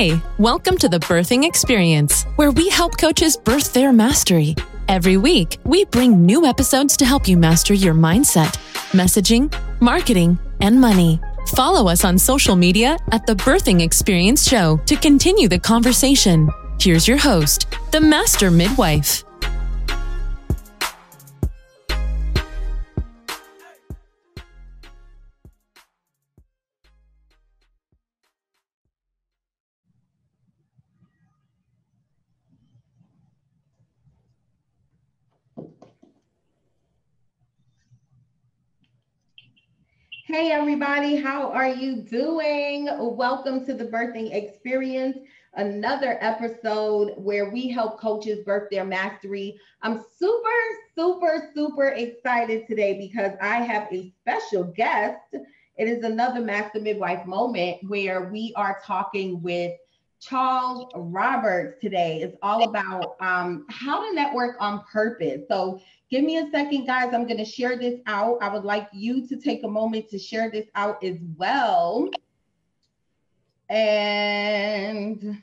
Hey, welcome to the Birthing Experience, where we help coaches birth their mastery. Every week, we bring new episodes to help you master your mindset, messaging, marketing, and money. Follow us on social media at the Birthing Experience Show to continue the conversation. Here's your host, the Master Midwife. Hey everybody, how are you doing? Welcome to the Birthing Experience, another episode where we help coaches birth their mastery. I'm super excited today because I have a special guest. It is another Master Midwife moment where we are talking with Charles Roberts today. It's all about how to network on purpose. So give me a second, guys. I'm going to share this out. I would like you to take a moment to share this out as well. And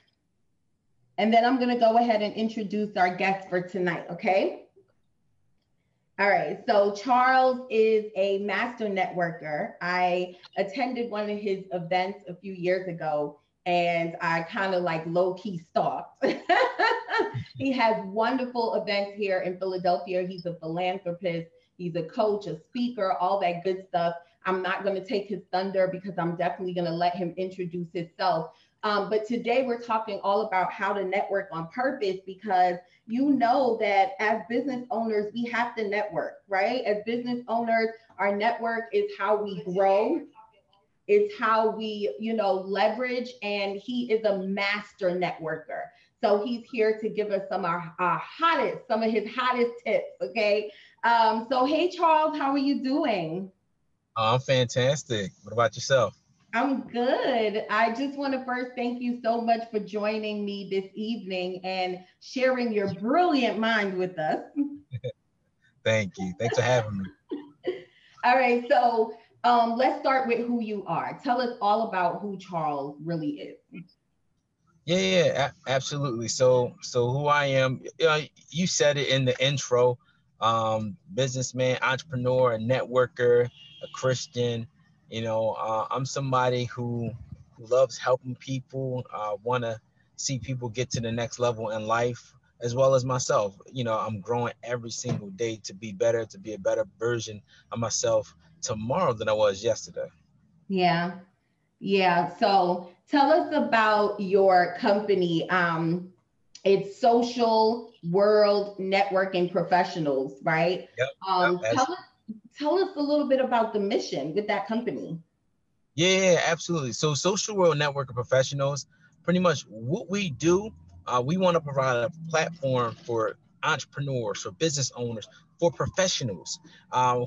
then I'm going to go ahead and introduce our guest for tonight, okay? All right, so Charles is a master networker. I attended one of his events a few years ago, and I kind of like low-key stalked. He has wonderful events here in Philadelphia. He's a philanthropist, he's a coach, a speaker, all that good stuff. I'm not going to take his thunder because I'm definitely going to let him introduce himself. But today we're talking all about how to network on purpose, because you know that as business owners, we have to network, right? As business owners, our network is how we grow. It's how we, leverage, and he is a master networker. So he's here to give us some of his hottest tips, okay? So hey, Charles, how are you doing? I'm fantastic. What about yourself? I'm good. I just want to first thank you so much for joining me this evening and sharing your brilliant mind with us. Thank you. Thanks for having me. All right, so let's start with who you are. Tell us all about who Charles really is. Yeah, absolutely. So who I am, you said it in the intro, businessman, entrepreneur, a networker, a Christian. I'm somebody who loves helping people, want to see people get to the next level in life, as well as myself. I'm growing every single day to be better, to be a better version of myself tomorrow than I was yesterday. Yeah. So tell us about your company. It's Social World Networking Professionals, right? Yep. Tell us a little bit about the mission with that company. Yeah, absolutely. So Social World Networking Professionals, pretty much what we do, we want to provide a platform for entrepreneurs, for business owners, for professionals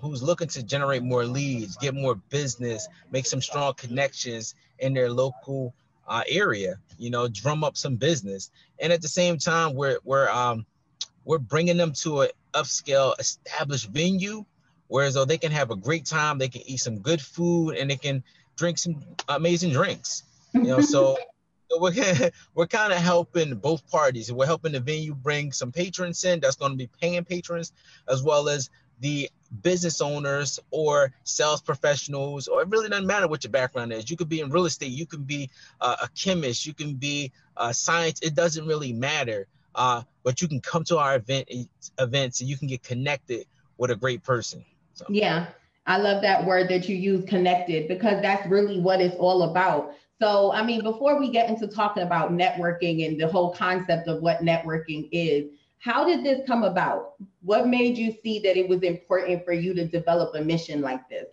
who's looking to generate more leads, get more business, make some strong connections in their local area, drum up some business. And at the same time, we're bringing them to an upscale established venue, whereas though they can have a great time, they can eat some good food, and they can drink some amazing drinks. So we're kind of helping both parties. We're helping the venue bring some patrons in that's going to be paying patrons, as well as the business owners or sales professionals, or it really doesn't matter what your background is. You could be in real estate. You can be a chemist. You can be a science. It doesn't really matter, but you can come to our events and you can get connected with a great person. So. Yeah, I love that word that you use, connected, because that's really what it's all about. So, before we get into talking about networking and the whole concept of what networking is, how did this come about? What made you see that it was important for you to develop a mission like this?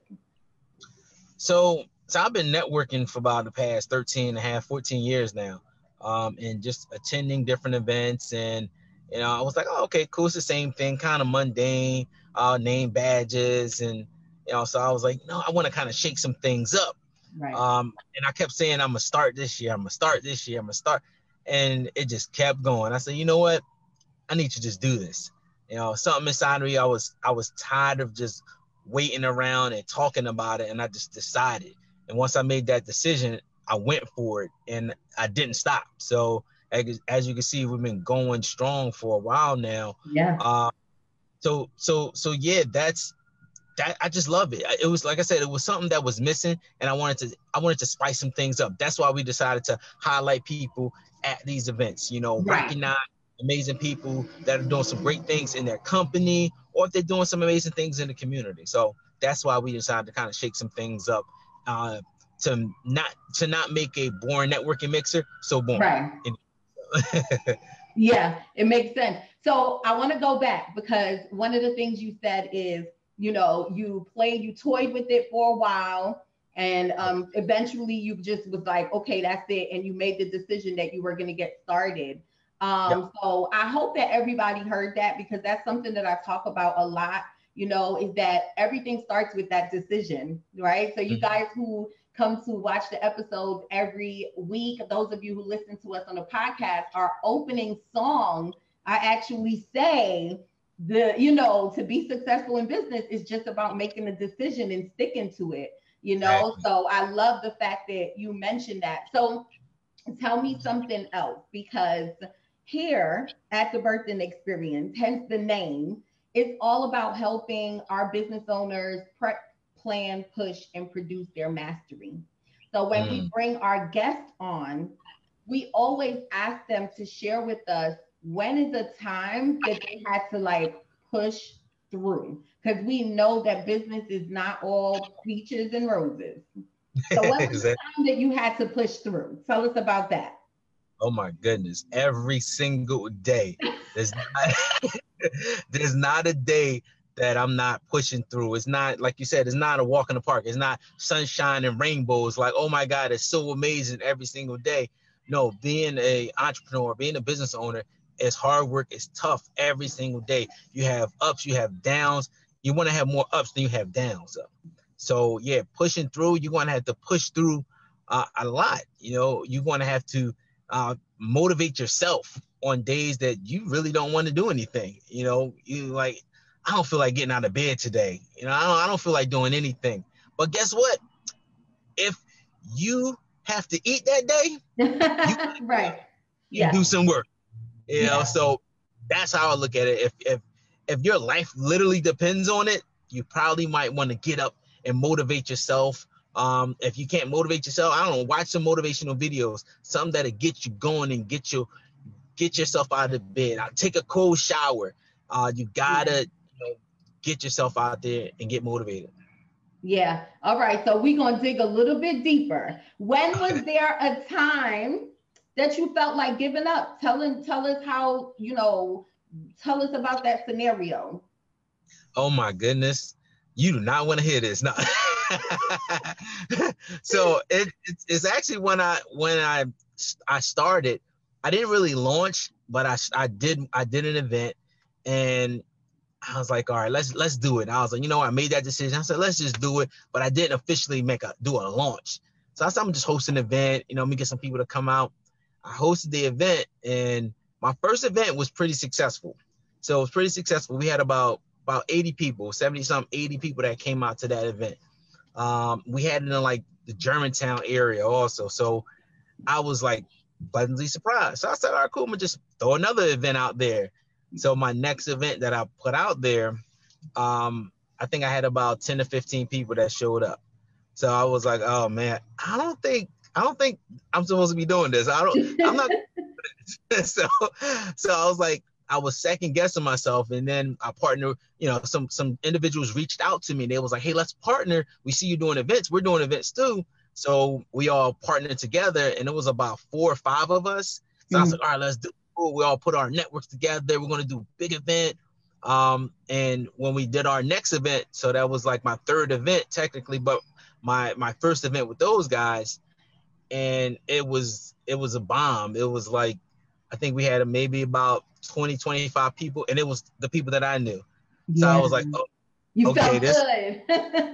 So I've been networking for about the past 13 and a half, 14 years now, and just attending different events. And, I was like, oh, okay, cool. It's the same thing, kind of mundane, name badges. And, so I was like, no, I want to kind of shake some things up. Right. And I kept saying, I'm going to start this year. And it just kept going. I said, you know what? I need to just do this. Something inside of me, I was tired of just waiting around and talking about it. And I just decided. And once I made that decision, I went for it and I didn't stop. So as you can see, we've been going strong for a while now. Yeah. So yeah, that's that. I just love it. It was, like I said, it was something that was missing, and I wanted to spice some things up. That's why we decided to highlight people at these events, you know, right. Recognize amazing people that are doing some great things in their company, or if they're doing some amazing things in the community. So that's why we decided to kind of shake some things up, to not make a boring networking mixer so boring. Right. Yeah, it makes sense. So I want to go back, because one of the things you said is, you know, you toyed with it for a while, and eventually you just was like, okay, that's it. And you made the decision that you were going to get started. Yep. So I hope that everybody heard that, because that's something that I talk about a lot, you know, is that everything starts with that decision, right? So you guys who come to watch the episodes every week, those of you who listen to us on the podcast, our opening song, I actually say, you know, to be successful in business is just about making a decision and sticking to it, you know? Right. So I love the fact that you mentioned that. So tell me something else, because here at the Birthing Experience, hence the name, it's all about helping our business owners prep, plan, push, and produce their mastery. So when we bring our guests on, we always ask them to share with us, when is a time that they had to like push through? Because we know that business is not all peaches and roses. So when was the time that you had to push through? Tell us about that. Oh my goodness, every single day. There's not a day that I'm not pushing through. It's not, like you said, it's not a walk in the park. It's not sunshine and rainbows. Like, oh my God, it's so amazing every single day. No, being an entrepreneur, being a business owner, it's hard work. It's tough every single day. You have ups, you have downs. You want to have more ups than you have downs. So yeah, pushing through, you're going to have to push through a lot. You know, you're going to have to motivate yourself on days that you really don't want to do anything. You know, you like, I don't feel like getting out of bed today. You know, I don't feel like doing anything. But guess what? If you have to eat that day, you right. Yeah. Do some work. You know, so that's how I look at it. If your life literally depends on it, you probably might want to get up and motivate yourself. If you can't motivate yourself, I don't know, watch some motivational videos, something that'll get you going and get yourself out of bed. Take a cold shower. You gotta get yourself out there and get motivated. Yeah. All right. So we're going to dig a little bit deeper. When was there a time that you felt like giving up? Tell us how, you know, tell us about that scenario. Oh my goodness. You do not want to hear this. No. So it's actually when I started, I didn't really launch, but I did an event, and I was like, all right, let's do it. I was like, you know, I made that decision. I said, let's just do it. But I didn't officially do a launch. So I said, I'm just hosting an event. You know, let me get some people to come out. I hosted the event, and my first event was pretty successful. So it was pretty successful. We had about 80 people, 80 people that came out to that event. We had it in like the Germantown area also. So I was like pleasantly surprised. So I said, all right, cool, I'm gonna just throw another event out there. So my next event that I put out there, I think I had about 10 to 15 people that showed up. So I was like, oh man, I don't think I'm supposed to be doing this. I'm not. So I was like, I was second guessing myself. And then I partnered, you know, some individuals reached out to me and they was like, hey, let's partner. We see you doing events. We're doing events too. So we all partnered together, and it was about 4 or 5 of us. So I was like, all right, let's do it. We all put our networks together. We're going to do a big event. And when we did our next event, so that was like my third event technically, but my first event with those guys. And it was a bomb. It was like, I think we had maybe about 20, 25 people, and it was the people that I knew. Yeah. So I was like, oh, you okay, felt this good.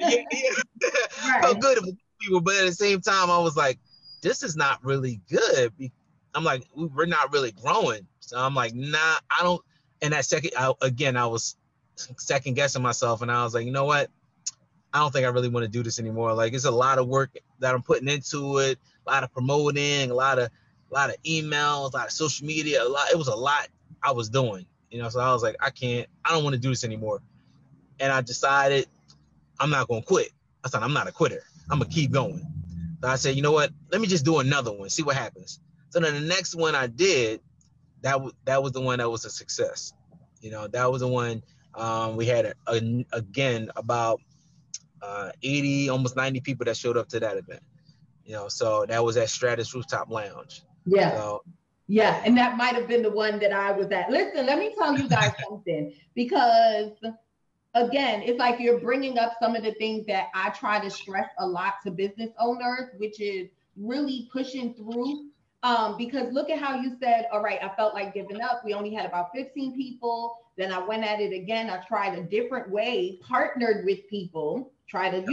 Yeah. Felt good with people, but at the same time, I was like, this is not really good. I'm like, we're not really growing. So I'm like, nah, I don't. And that second, I was second guessing myself. And I was like, you know what? I don't think I really want to do this anymore. Like, it's a lot of work that I'm putting into it, a lot of promoting, a lot of emails, a lot of social media, it was a lot I was doing, you know? So I was like, I don't want to do this anymore. And I decided I'm not going to quit. I said, I'm not a quitter. I'm going to keep going. So I said, you know what? Let me just do another one, see what happens. So then the next one I did, that was the one that was a success. You know, that was the one we had, again, about 80, almost 90 people that showed up to that event. You know, so that was at Stratus Rooftop Lounge. Yeah. So, yeah. And that might have been the one that I was at. Listen, let me tell you guys something, because again, it's like you're bringing up some of the things that I try to stress a lot to business owners, which is really pushing through. Because look at how you said, all right, I felt like giving up. We only had about 15 people. Then I went at it again. I tried a different way, partnered with people, partnered,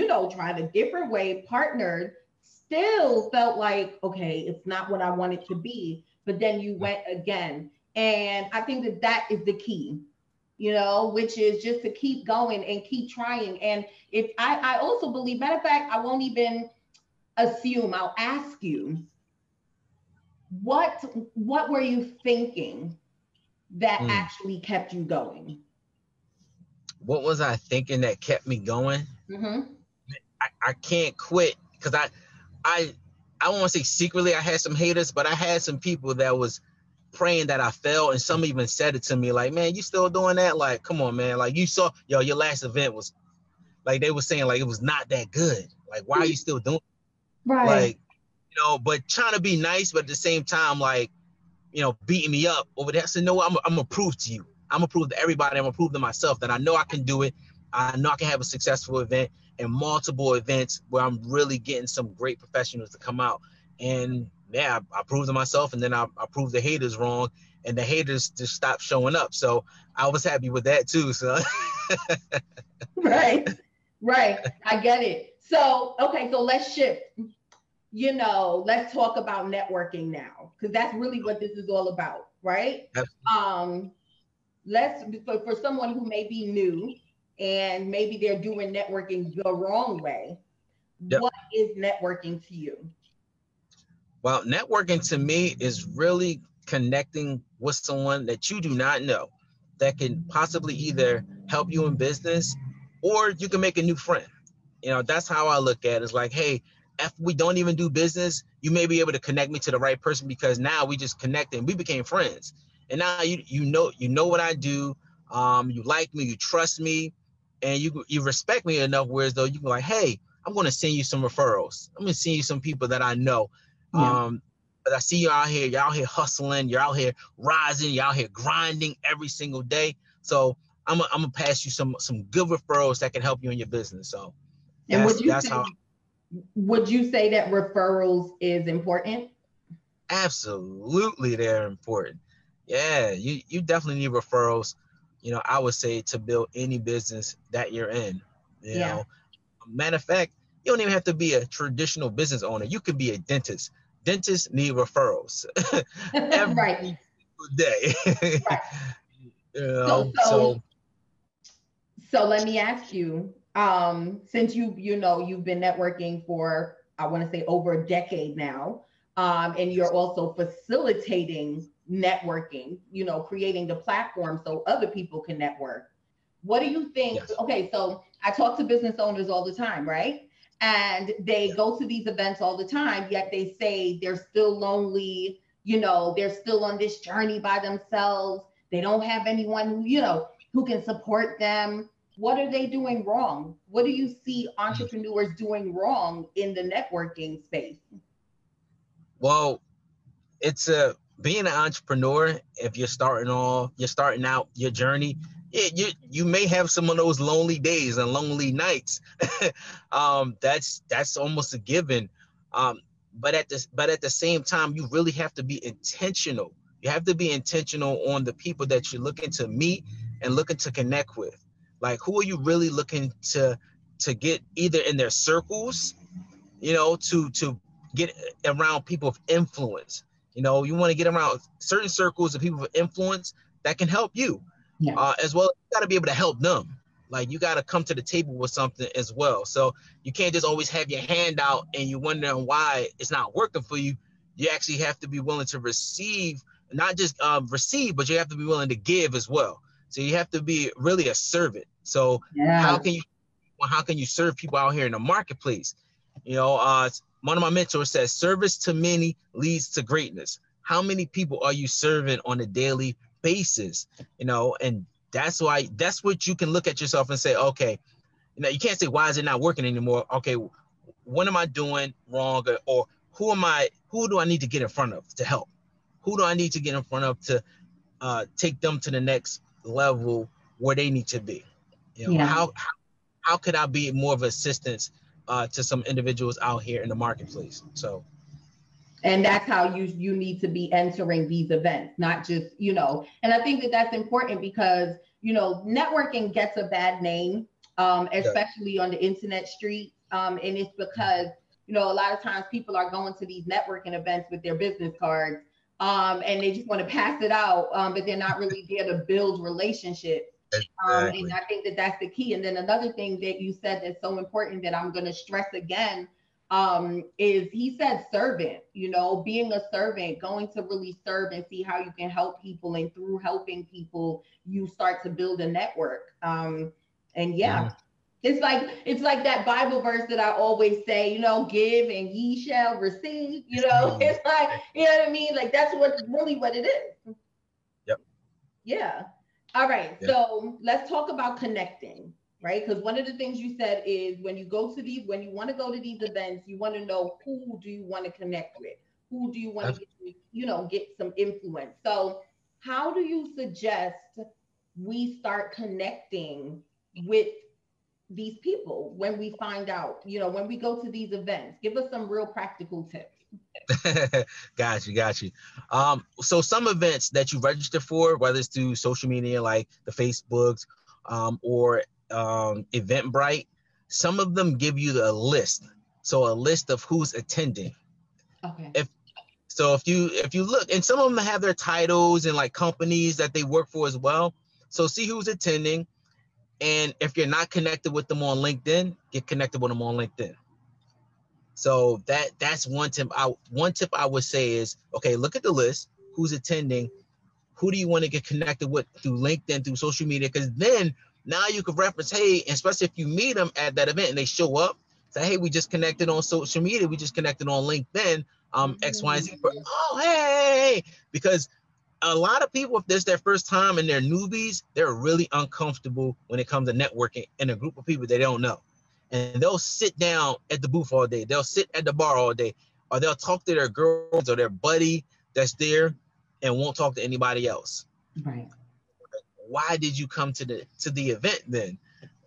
still felt like, okay, it's not what I want it to be. But then you went again. And I think that that is the key, you know, which is just to keep going and keep trying. And if I also believe, matter of fact, I won't even assume, I'll ask you, what were you thinking that actually kept you going? What was I thinking that kept me going? Mm-hmm. I can't quit, because I won't want to say secretly I had some haters, but I had some people that was praying that I fail, and some even said it to me, like, man, you still doing that? Like, come on, man. Like, you saw, yo, your last event was, like, they were saying, like, it was not that good. Like, why are you still doing it? Right. Like, you know, but trying to be nice, but at the same time, like, you know, beating me up over that. So, no, I'm going to prove to you. I'm going to prove to everybody. I'm going to prove to myself that I know I can do it. I know I can have a successful event and multiple events where I'm really getting some great professionals to come out. And yeah, I proved to myself, and then I proved the haters wrong, and the haters just stopped showing up. So I was happy with that too. So Right. I get it. So, okay. So let's shift, you know, let's talk about networking now, because that's really what this is all about. Right. Absolutely. Let's, for someone who may be new, and maybe they're doing networking the wrong way. Yep. What is networking to you? Well, networking to me is really connecting with someone that you do not know that can possibly either help you in business, or you can make a new friend. You know, that's how I look at it. It's like, hey, if we don't even do business, you may be able to connect me to the right person, because now we just connected and we became friends. And now you know what I do. You like me, you trust me. And you respect me enough, whereas though you can, like, hey, I'm going to send you some referrals. I'm going to send you some people that I know. Yeah. But I see you out here. You're out here hustling. You're out here rising. You're out here grinding every single day. So I'm gonna pass you some good referrals that can help you in your business. So, and would you say that referrals is important? Absolutely, they're important. Yeah, you definitely need referrals. You know, I would say to build any business that you're in, you know, matter of fact, you don't even have to be a traditional business owner. You could be a dentist. Dentists need referrals every day. Right. You know, so let me ask you, since you've been networking for, I want to say, over a decade now, and you're also facilitating networking, you know, creating the platform so other people can network. What do you think? Yes. Okay, so I talk to business owners all the time, right? And they go to these events all the time, yet they say they're still lonely, you know, they're still on this journey by themselves. They don't have anyone who, you know, who can support them. What are they doing wrong? What do you see entrepreneurs doing wrong in the networking space? Well, being an entrepreneur, if you're starting out your journey, you may have some of those lonely days and lonely nights. That's almost a given. But at the same time, you really have to be intentional. You have to be intentional on the people that you're looking to meet and looking to connect with. Like, who are you really looking to get either in their circles, you know, to get around people of influence. You know, you want to get around certain circles of people with influence that can help you, as well. You got to be able to help them. Like, you got to come to the table with something as well. So you can't just always have your hand out and you're wondering why it's not working for you. You actually have to be willing to receive, not just receive, but you have to be willing to give as well. So you have to be really a servant. So how can you serve people out here in the marketplace? You know, one of my mentors says, service to many leads to greatness. How many people are you serving on a daily basis? You know, and that's why, that's what you can look at yourself and say, okay, you know, you can't say, why is it not working anymore? Okay, what am I doing wrong? Or who do I need to get in front of to help? Who do I need to get in front of to take them to the next level where they need to be? You know, how could I be more of assistance to some individuals out here in the marketplace? So. And that's how you need to be entering these events, not just, you know, and I think that that's important because, you know, networking gets a bad name, especially on the internet street. And it's because, you know, a lot of times people are going to these networking events with their business cards and they just want to pass it out, but they're not really there to build relationships. Exactly. And I think that that's the key. And then another thing that you said that's so important that I'm going to stress again is he said servant, you know, being a servant, going to really serve and see how you can help people. And through helping people, you start to build a network. It's like that Bible verse that I always say, you know, give and ye shall receive, you know, it's like, you know what I mean? Like, that's what really what it is. Yep. Yeah. All right. Yeah. So let's talk about connecting. Right? Because one of the things you said is when you want to go to these events, you want to know who do you want to connect with? Who do you want to get some influence? So how do you suggest we start connecting with these people when we find out, you know, when we go to these events? Give us some real practical tips. Got you. So some events that you register for, whether it's through social media, like the Facebooks or Eventbrite, some of them give you a list. So a list of who's attending. Okay. If you look, and some of them have their titles and like companies that they work for as well. So see who's attending. And if you're not connected with them on LinkedIn, get connected with them on LinkedIn. So that's one tip. One tip I would say is, okay, look at the list, who's attending, who do you want to get connected with through LinkedIn, through social media, because then now you can reference, hey, especially if you meet them at that event and they show up, say, hey, we just connected on social media. We just connected on LinkedIn, X, Y, and Z. Oh, hey, because a lot of people, if this is their first time and they're newbies, they're really uncomfortable when it comes to networking in a group of people they don't know. And they'll sit down at the booth all day. They'll sit at the bar all day, or they'll talk to their girls or their buddy that's there and won't talk to anybody else. Right. Why did you come to the event then?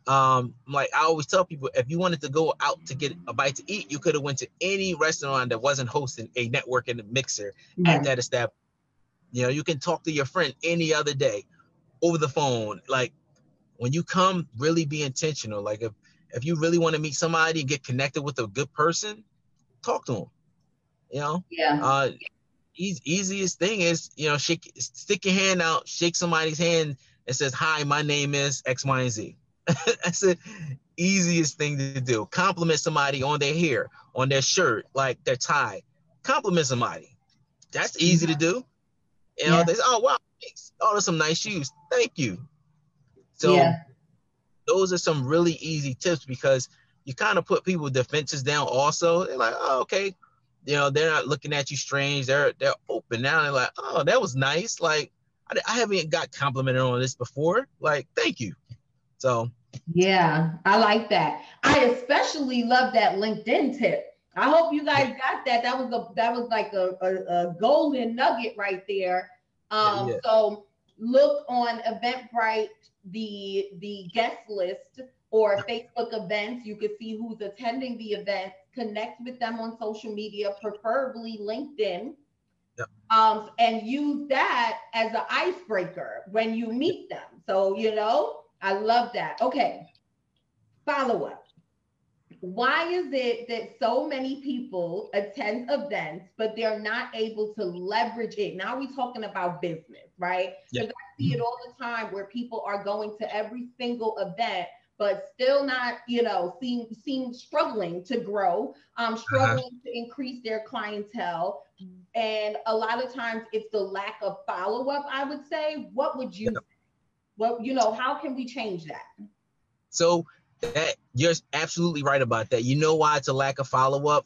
Like I always tell people, if you wanted to go out to get a bite to eat, you could have went to any restaurant that wasn't hosting a networking mixer at that establishment. You know, you can talk to your friend any other day over the phone. Like when you come, really be intentional. Like if you really want to meet somebody and get connected with a good person, talk to them. You know? Yeah. Easiest thing is, you know, stick your hand out, shake somebody's hand. It says, hi, my name is X, Y, and Z. That's the easiest thing to do. Compliment somebody on their hair, on their shirt, like their tie. Compliment somebody. That's easy to do. And they say, oh, wow, thanks. Oh, there's some nice shoes. Thank you. So those are some really easy tips because you kind of put people's defenses down also. They're like, oh, okay. You know, they're not looking at you strange. They're open now. They're like, oh, that was nice. Like, I haven't got complimented on this before. Like, thank you. So. Yeah, I like that. I especially love that LinkedIn tip. I hope you guys got that. That was like a golden nugget right there. So look on Eventbrite, the guest list or Facebook events. You can see who's attending the event. Connect with them on social media, preferably LinkedIn, and use that as an icebreaker when you meet them. So, you know, I love that. Okay. Follow up. Why is it that so many people attend events, but they're not able to leverage it? Now we're talking about business, right? Because see it all the time where people are going to every single event, but still not, seem struggling to grow, struggling to increase their clientele. And a lot of times it's the lack of follow-up, I would say. What would you say? Well, how can we change that? So that, you're absolutely right about that. You know why it's a lack of follow-up?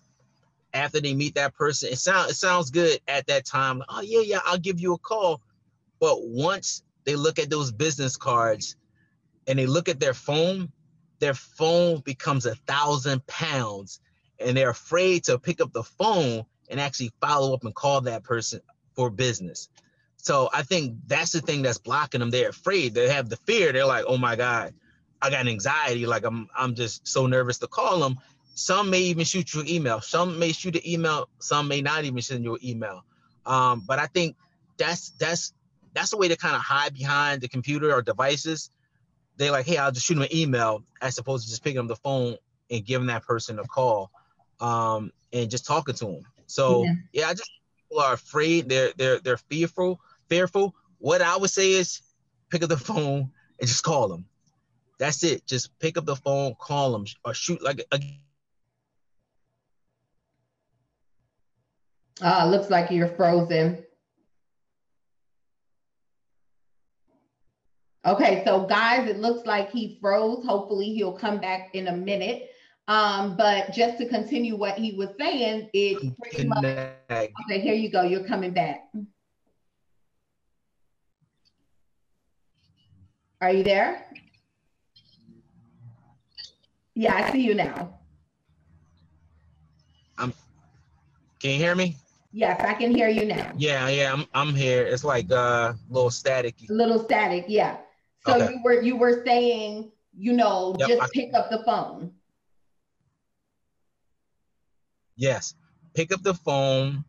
After they meet that person, it sounds good at that time. Oh, yeah, I'll give you a call. But once they look at those business cards and they look at their phone becomes 1,000 pounds, and they're afraid to pick up the phone and actually follow up and call that person for business. So I think that's the thing that's blocking them. They're afraid. They have the fear. They're like, oh my God, I got anxiety. Like I'm just so nervous to call them. Some may even shoot you an email. Some may shoot an email. Some may not even send you an email. But I think that's a way to kind of hide behind the computer or devices. They're like, hey, I'll just shoot them an email as opposed to just picking up the phone and giving that person a call and just talking to them. So yeah, I just people are afraid. They're fearful. What I would say is pick up the phone and just call them. That's it. Just pick up the phone, call them, or shoot like a. Looks like you're frozen. Okay, so guys, it looks like he froze. Hopefully he'll come back in a minute. But just to continue what he was saying, it's pretty much, okay, here you go, you're coming back. Are you there? Yeah, I see you now. Can you hear me? Yes, I can hear you now. Yeah, I'm here. It's like a little static. Yeah. So okay. You were saying, yep, just pick up the phone. Yes, pick up the phone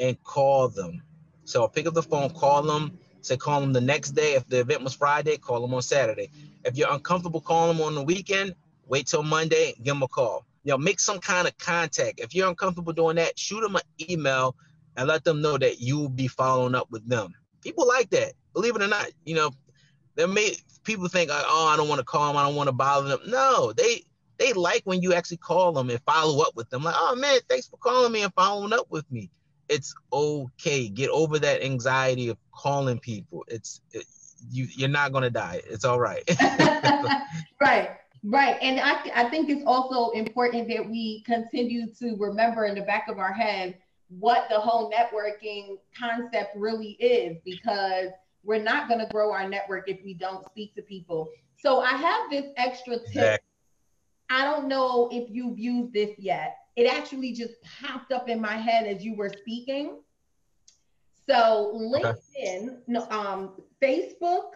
and call them. So pick up the phone, call them. Say call them the next day. If the event was Friday, call them on Saturday. If you're uncomfortable calling them on the weekend, wait till Monday, give them a call. Make some kind of contact. If you're uncomfortable doing that, shoot them an email and let them know that you'll be following up with them. People like that, believe it or not. People think, oh, I don't want to call them, I don't want to bother them. No, they like when you actually call them and follow up with them. Like, oh man, thanks for calling me and following up with me. It's okay. Get over that anxiety of calling people. You're not gonna die. It's all right. Right. And I think it's also important that we continue to remember in the back of our head what the whole networking concept really is, because we're not going to grow our network if we don't speak to people. So I have this extra tip. Exactly. I don't know if you've used this yet. It actually just popped up in my head as you were speaking. So LinkedIn, Facebook,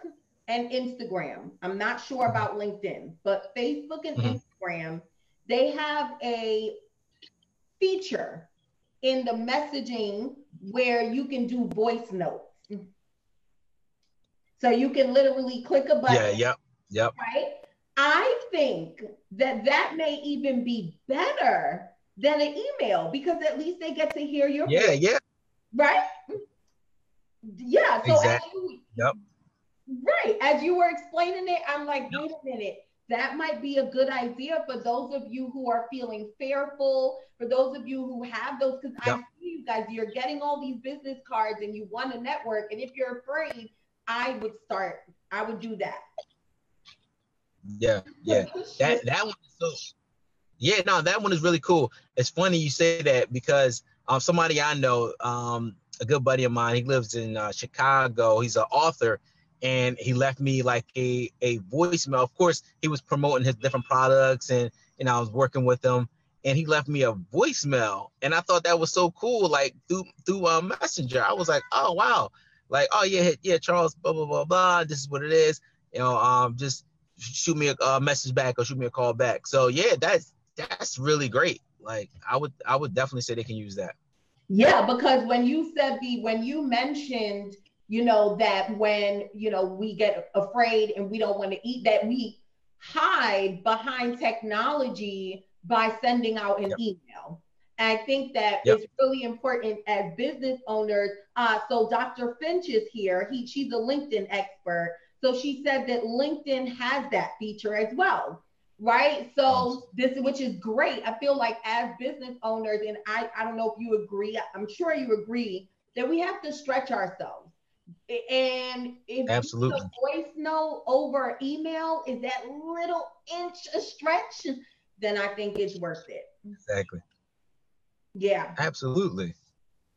and Instagram. I'm not sure about LinkedIn, but Facebook and Instagram, they have a feature in the messaging where you can do voice notes. So you can literally click a button. Yeah. Right? I think that may even be better than an email, because at least they get to hear your voice. Yeah. Right? Yeah. So exactly. Right. As you were explaining it, I'm like, wait a minute, that might be a good idea for those of you who are feeling fearful, for those of you who have those, because I see you guys, you're getting all these business cards and you want to network. And if you're afraid, I would do that. Yeah. That one is so, that one is really cool. It's funny you say that, because somebody I know, a good buddy of mine, he lives in Chicago. He's an author. And he left me like a voicemail. Of course, he was promoting his different products and I was working with him, and he left me a voicemail. And I thought that was so cool, like through Messenger. I was like, oh, wow. Like, oh, yeah, Charles, blah, blah, blah, blah. This is what it is. Just shoot me a message back or shoot me a call back. So, yeah, that's really great. Like, I would definitely say they can use that. Yeah, because when you mentioned – that when, we get afraid and we don't want to eat, that we hide behind technology by sending out an email. I think that it's really important as business owners. So Dr. Finch is here. She's a LinkedIn expert. So she said that LinkedIn has that feature as well, right? So this, which is great. I feel like as business owners, and I don't know if you agree, I'm sure you agree, that we have to stretch ourselves. And if you use a voice note over email is that little inch a stretch, then I think it's worth it. Exactly. Yeah. Absolutely.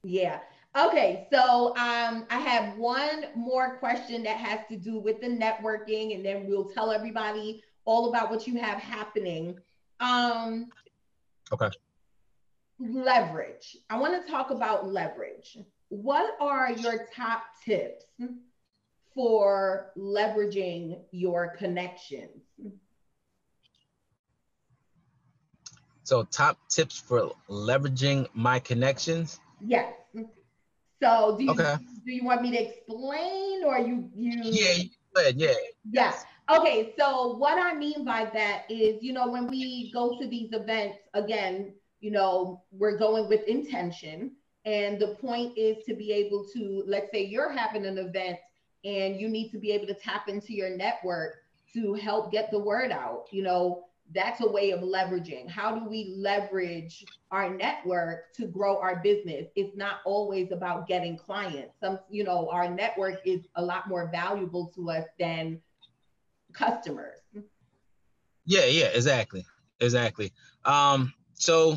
Yeah. Okay. So I have one more question that has to do with the networking, and then we'll tell everybody all about what you have happening. Okay. Leverage. I want to talk about leverage. What are your top tips for leveraging your connections? So top tips for leveraging my connections? Yes. So do you want me to explain or you? Yes. Okay. So what I mean by that is, you know, when we go to these events, again, you know, we're going with intention. And the point is to be able to, let's say you're having an event and you need to be able to tap into your network to help get the word out. You know, that's a way of leveraging. How do we leverage our network to grow our business? It's not always about getting clients. Some, you know, our network is a lot more valuable to us than customers. Yeah, exactly. So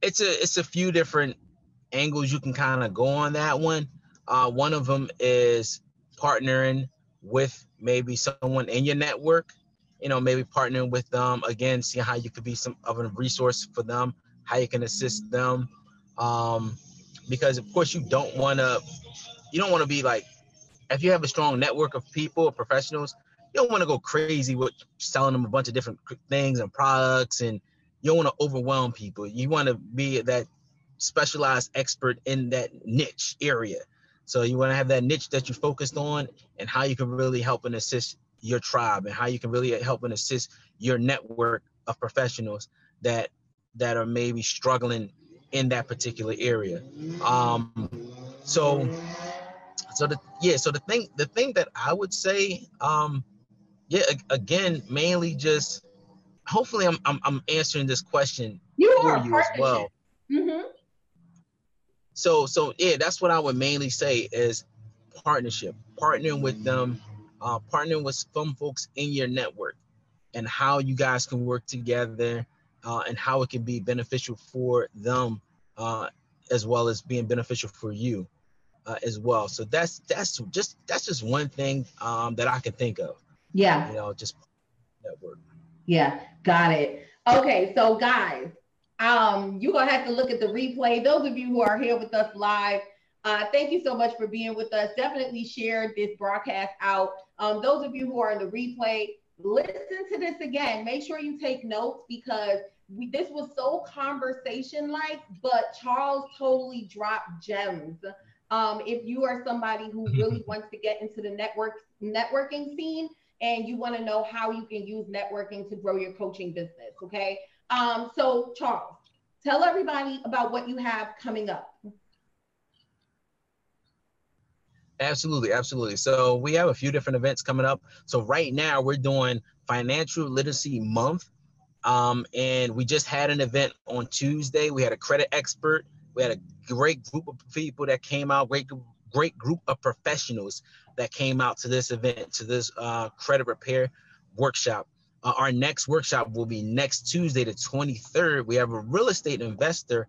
it's a few different angles you can kind of go on that one. One of them is partnering with maybe someone in your network, you know, maybe partnering with them, again, seeing how you could be some of a resource for them, how you can assist them. Because of course you don't want to be like, if you have a strong network of people or professionals, you don't want to go crazy with selling them a bunch of different things and products, and you don't want to overwhelm people. You want to be that specialized expert in that niche area. So you want to have that niche that you focused on, and how you can really help and assist your tribe, and how you can really help and assist your network of professionals that are maybe struggling in that particular area. So the thing that I would say, again, mainly just hopefully I'm answering this question for you as well. Mm-hmm. So that's what I would mainly say is partnership, partnering with them, partnering with some folks in your network, and how you guys can work together, and how it can be beneficial for them, as well as being beneficial for you, as well. So that's just one thing that I can think of. Yeah. You know, just network. Yeah, got it. Okay, so guys. You're going to have to look at the replay. Those of you who are here with us live, thank you so much for being with us. Definitely share this broadcast out. Those of you who are in the replay, listen to this again. Make sure you take notes, because this was so conversation-like, but Charles totally dropped gems. If you are somebody who really wants to get into the networking scene, and you want to know how you can use networking to grow your coaching business, okay? So Charles, tell everybody about what you have coming up. Absolutely. So we have a few different events coming up. So right now we're doing Financial Literacy Month. And we just had an event on Tuesday. We had a credit expert. We had a great group of people that came out, great group of professionals that came out to this event, to this credit repair workshop. Our next workshop will be next Tuesday, the 23rd. We have a real estate investor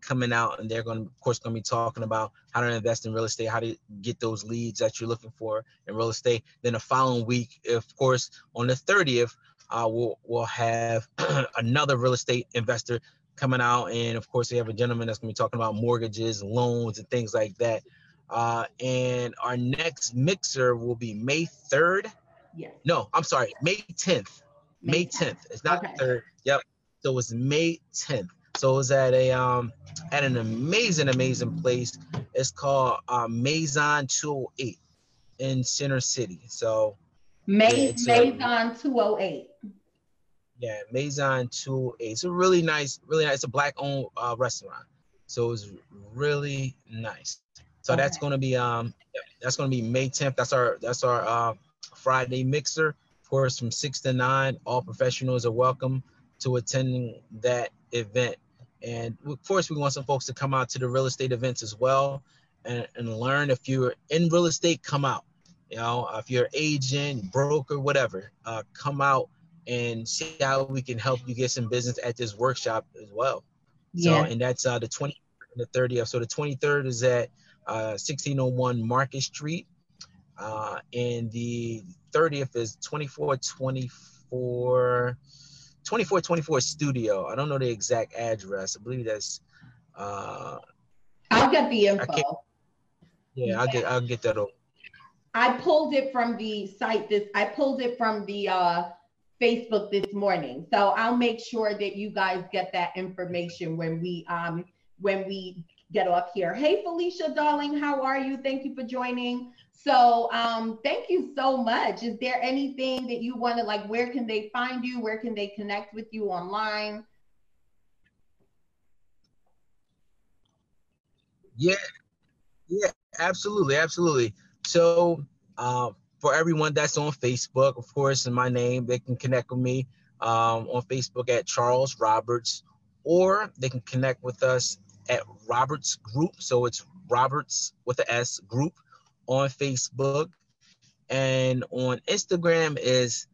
coming out, and they're going to, of course, be talking about how to invest in real estate, how to get those leads that you're looking for in real estate. Then the following week, of course, on the 30th, we'll have another real estate investor coming out. And of course, we have a gentleman that's going to be talking about mortgages, loans, and things like that. And our next mixer will be May 3rd. Yes. No, I'm sorry, May 10th. May 10th. It's not the 3rd. Yep. So it was May 10th. So it was at an amazing place. It's called Maison 208 in Center City. So Maison 208. Yeah, Maison 208. It's a really nice, It's a Black-owned restaurant, so it's really nice. So okay. That's gonna be May 10th. That's our Friday mixer. Of course, from 6 to 9, all professionals are welcome to attend that event. And of course, we want some folks to come out to the real estate events as well and learn. If you're in real estate, come out. You know, if you're an agent, broker, whatever, come out and see how we can help you get some business at this workshop as well. Yeah. So, and that's the 20th and the 30th. So the 23rd is at 1601 Market Street. And the 30th is 2424 Studio. I don't know the exact address. I believe that's... I'll get the info. Yeah, I'll get that over. I pulled it from the site. I pulled it from the Facebook this morning. So I'll make sure that you guys get that information when we get off here. Hey, Felicia, darling, how are you? Thank you for joining. So thank you so much. Is there anything that you want to, like, where can they find you? Where can they connect with you online? Yeah, yeah, absolutely, absolutely. So for everyone that's on Facebook, of course, in my name, they can connect with me on Facebook at Charles Roberts, or they can connect with us at Roberts Group. So it's Roberts with an S Group on Facebook. And on Instagram is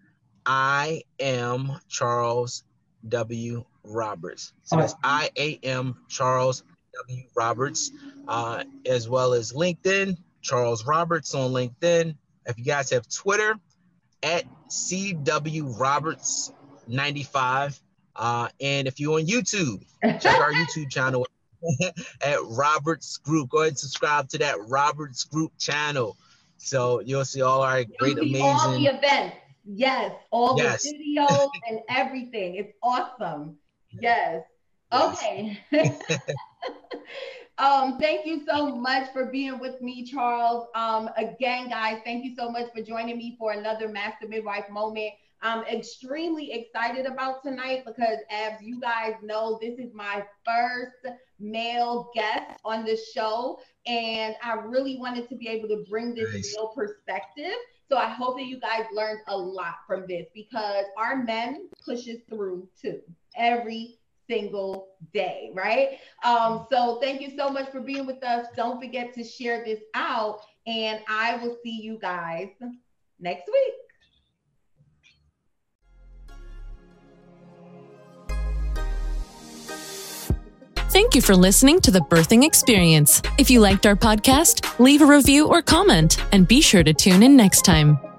I am Charles W. Roberts. So that's I am Charles W. Roberts, as well as LinkedIn. Charles Roberts on LinkedIn. If you guys have Twitter, at CW Roberts 95. And if you're on YouTube, check our YouTube channel at Roberts Group. Go ahead and subscribe to that Roberts Group channel. So you'll see all our great, amazing all the events. Yes, all yes. the videos and everything. It's awesome. Yes. Okay. Thank you so much for being with me, Charles. Again, guys, thank you so much for joining me for another Master Midwife moment. I'm extremely excited about tonight because, as you guys know, this is my first male guest on the show, and I really wanted to be able to bring this nice. Male perspective. So I hope that you guys learned a lot from this, because our men pushes through too every single day, right? So thank you so much for being with us. Don't forget to share this out, and I will see you guys next week. Thank you for listening to the Birthing Experience. If you liked our podcast, leave a review or comment, and be sure to tune in next time.